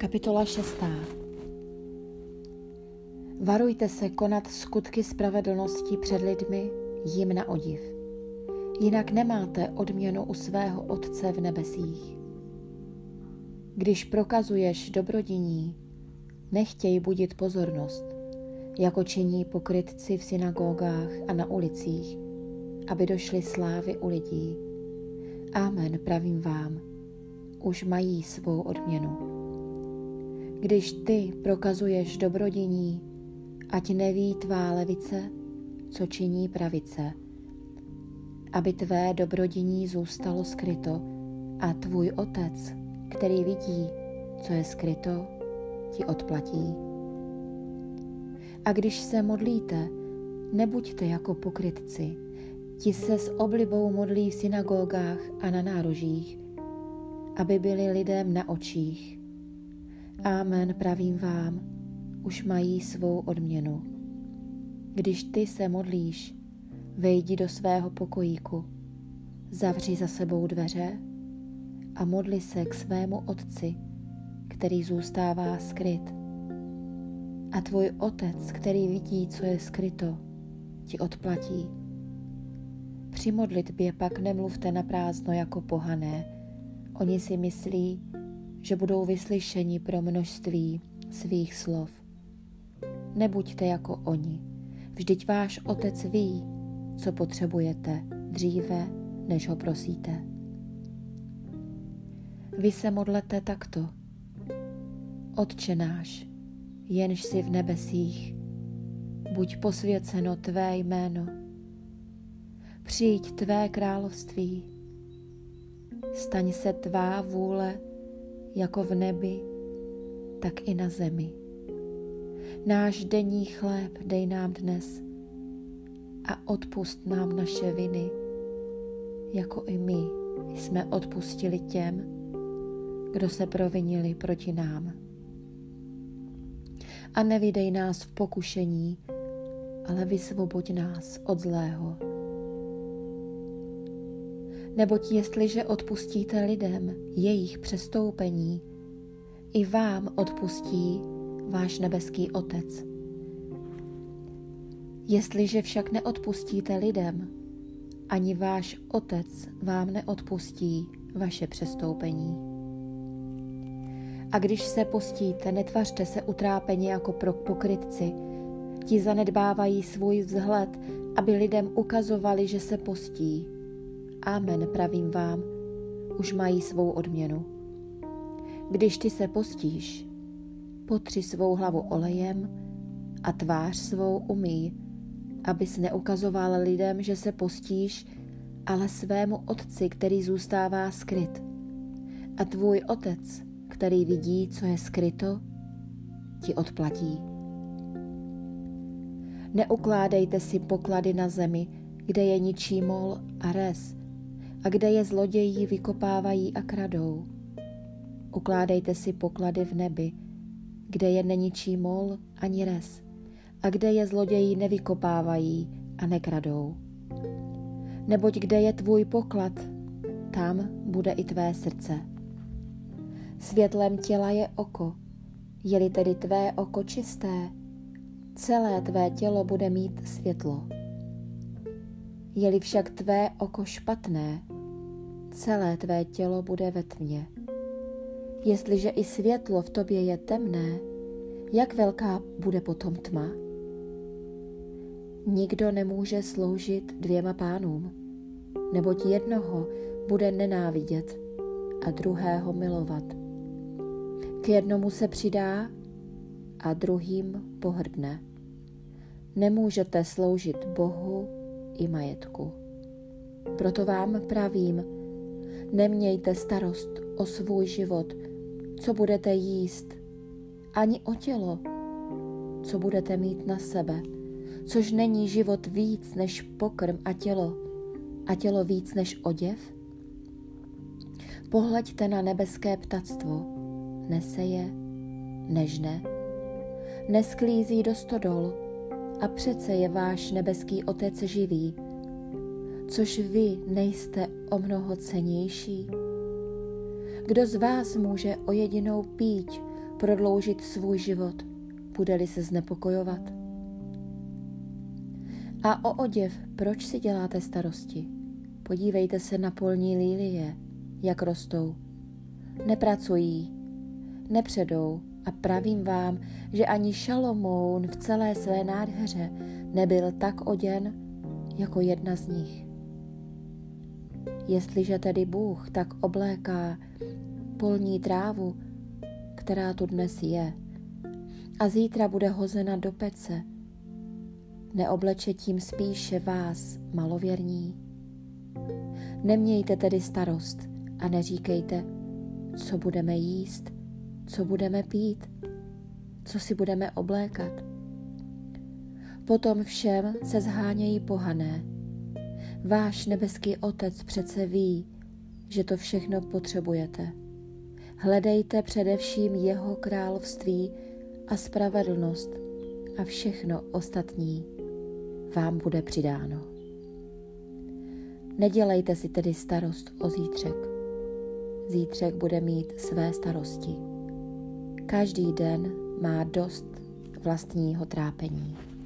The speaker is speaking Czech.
Kapitola 6. Varujte se konat skutky spravedlnosti před lidmi, jim na odiv. Jinak nemáte odměnu u svého Otce v nebesích. Když prokazuješ dobrodiní, nechtěj budit pozornost, jako činí pokrytci v synagogách a na ulicích, aby došli slávy u lidí. Amen, pravím vám, už mají svou odměnu. Když ty prokazuješ dobrodiní, ať neví tvá levice, co činí pravice, aby tvé dobrodiní zůstalo skryto a tvůj Otec, který vidí, co je skryto, ti odplatí. A když se modlíte, nebuďte jako pokrytci, ti se s oblibou modlí v synagogách a na nárožích, aby byli lidem na očích. Amen, pravím vám, už mají svou odměnu. Když ty se modlíš, vejdi do svého pokojíku, zavři za sebou dveře a modli se k svému Otci, který zůstává skryt. A tvůj Otec, který vidí, co je skryto, ti odplatí. Při modlitbě pak nemluvte na prázdno jako pohané. Oni si myslí, že budou vyslyšeni pro množství svých slov. Nebuďte jako oni, vždyť váš Otec ví, co potřebujete dříve, než ho prosíte. Vy se modlete takto. Otče náš, jenž jsi v nebesích, buď posvěceno tvé jméno, přijď tvé království, staň se tvá vůle jako v nebi, tak i na zemi. Náš denní chléb dej nám dnes a odpusť nám naše viny, jako i my jsme odpustili těm, kdo se provinili proti nám. A nevidej nás v pokušení, ale vysvoboď nás od zlého. Neboť jestliže odpustíte lidem jejich přestoupení, i vám odpustí váš nebeský Otec. Jestliže však neodpustíte lidem, ani váš Otec vám neodpustí vaše přestoupení. A když se postíte, netvařte se utrápeně jako pokrytci. Ti zanedbávají svůj vzhled, aby lidem ukazovali, že se postí. Amen, pravím vám, už mají svou odměnu. Když ty se postíš, potři svou hlavu olejem a tvář svou umyj, abys neukazoval lidem, že se postíš, ale svému Otci, který zůstává skryt. A tvůj Otec, který vidí, co je skryto, ti odplatí. Neukládejte si poklady na zemi, kde je ničí mol a rez, a kde je zloději vykopávají a kradou. Ukládejte si poklady v nebi, kde je neničí mol ani rez, a kde je zloději nevykopávají a nekradou. Neboť kde je tvůj poklad, tam bude i tvé srdce. Světlem těla je oko, je-li tedy tvé oko čisté, celé tvé tělo bude mít světlo. Je-li však tvé oko špatné, celé tvé tělo bude ve tmě. Jestliže i světlo v tobě je temné, jak velká bude potom tma? Nikdo nemůže sloužit dvěma pánům, neboť jednoho bude nenávidět a druhého milovat. K jednomu se přidá a druhým pohrdne. Nemůžete sloužit Bohu i majetku. Proto vám pravím, nemějte starost o svůj život, co budete jíst, ani o tělo, co budete mít na sebe, což není život víc než pokrm a tělo víc než oděv? Pohleďte na nebeské ptactvo, neseje, nežne, nesklízí do stodol, a přece je váš nebeský Otec živý, což vy nejste o mnoho cennější. Kdo z vás může o jedinou píď prodloužit svůj život, bude-li se znepokojovat. A o oděv, proč si děláte starosti? Podívejte se na polní lílie, jak rostou. Nepracují, nepředou a pravím vám, že ani Šalomoun v celé své nádheře nebyl tak oděn jako jedna z nich. Jestliže tedy Bůh tak obléká polní trávu, která tu dnes je, a zítra bude hozena do pece, neobleče tím spíše vás, malověrní. Nemějte tedy starost a neříkejte, co budeme jíst, co budeme pít, co si budeme oblékat. Potom všem se zhánějí pohané. Váš nebeský Otec přece ví, že to všechno potřebujete. Hledejte především jeho království a spravedlnost a všechno ostatní vám bude přidáno. Nedělejte si tedy starost o zítřek. Zítřek bude mít své starosti. Každý den má dost vlastního trápení.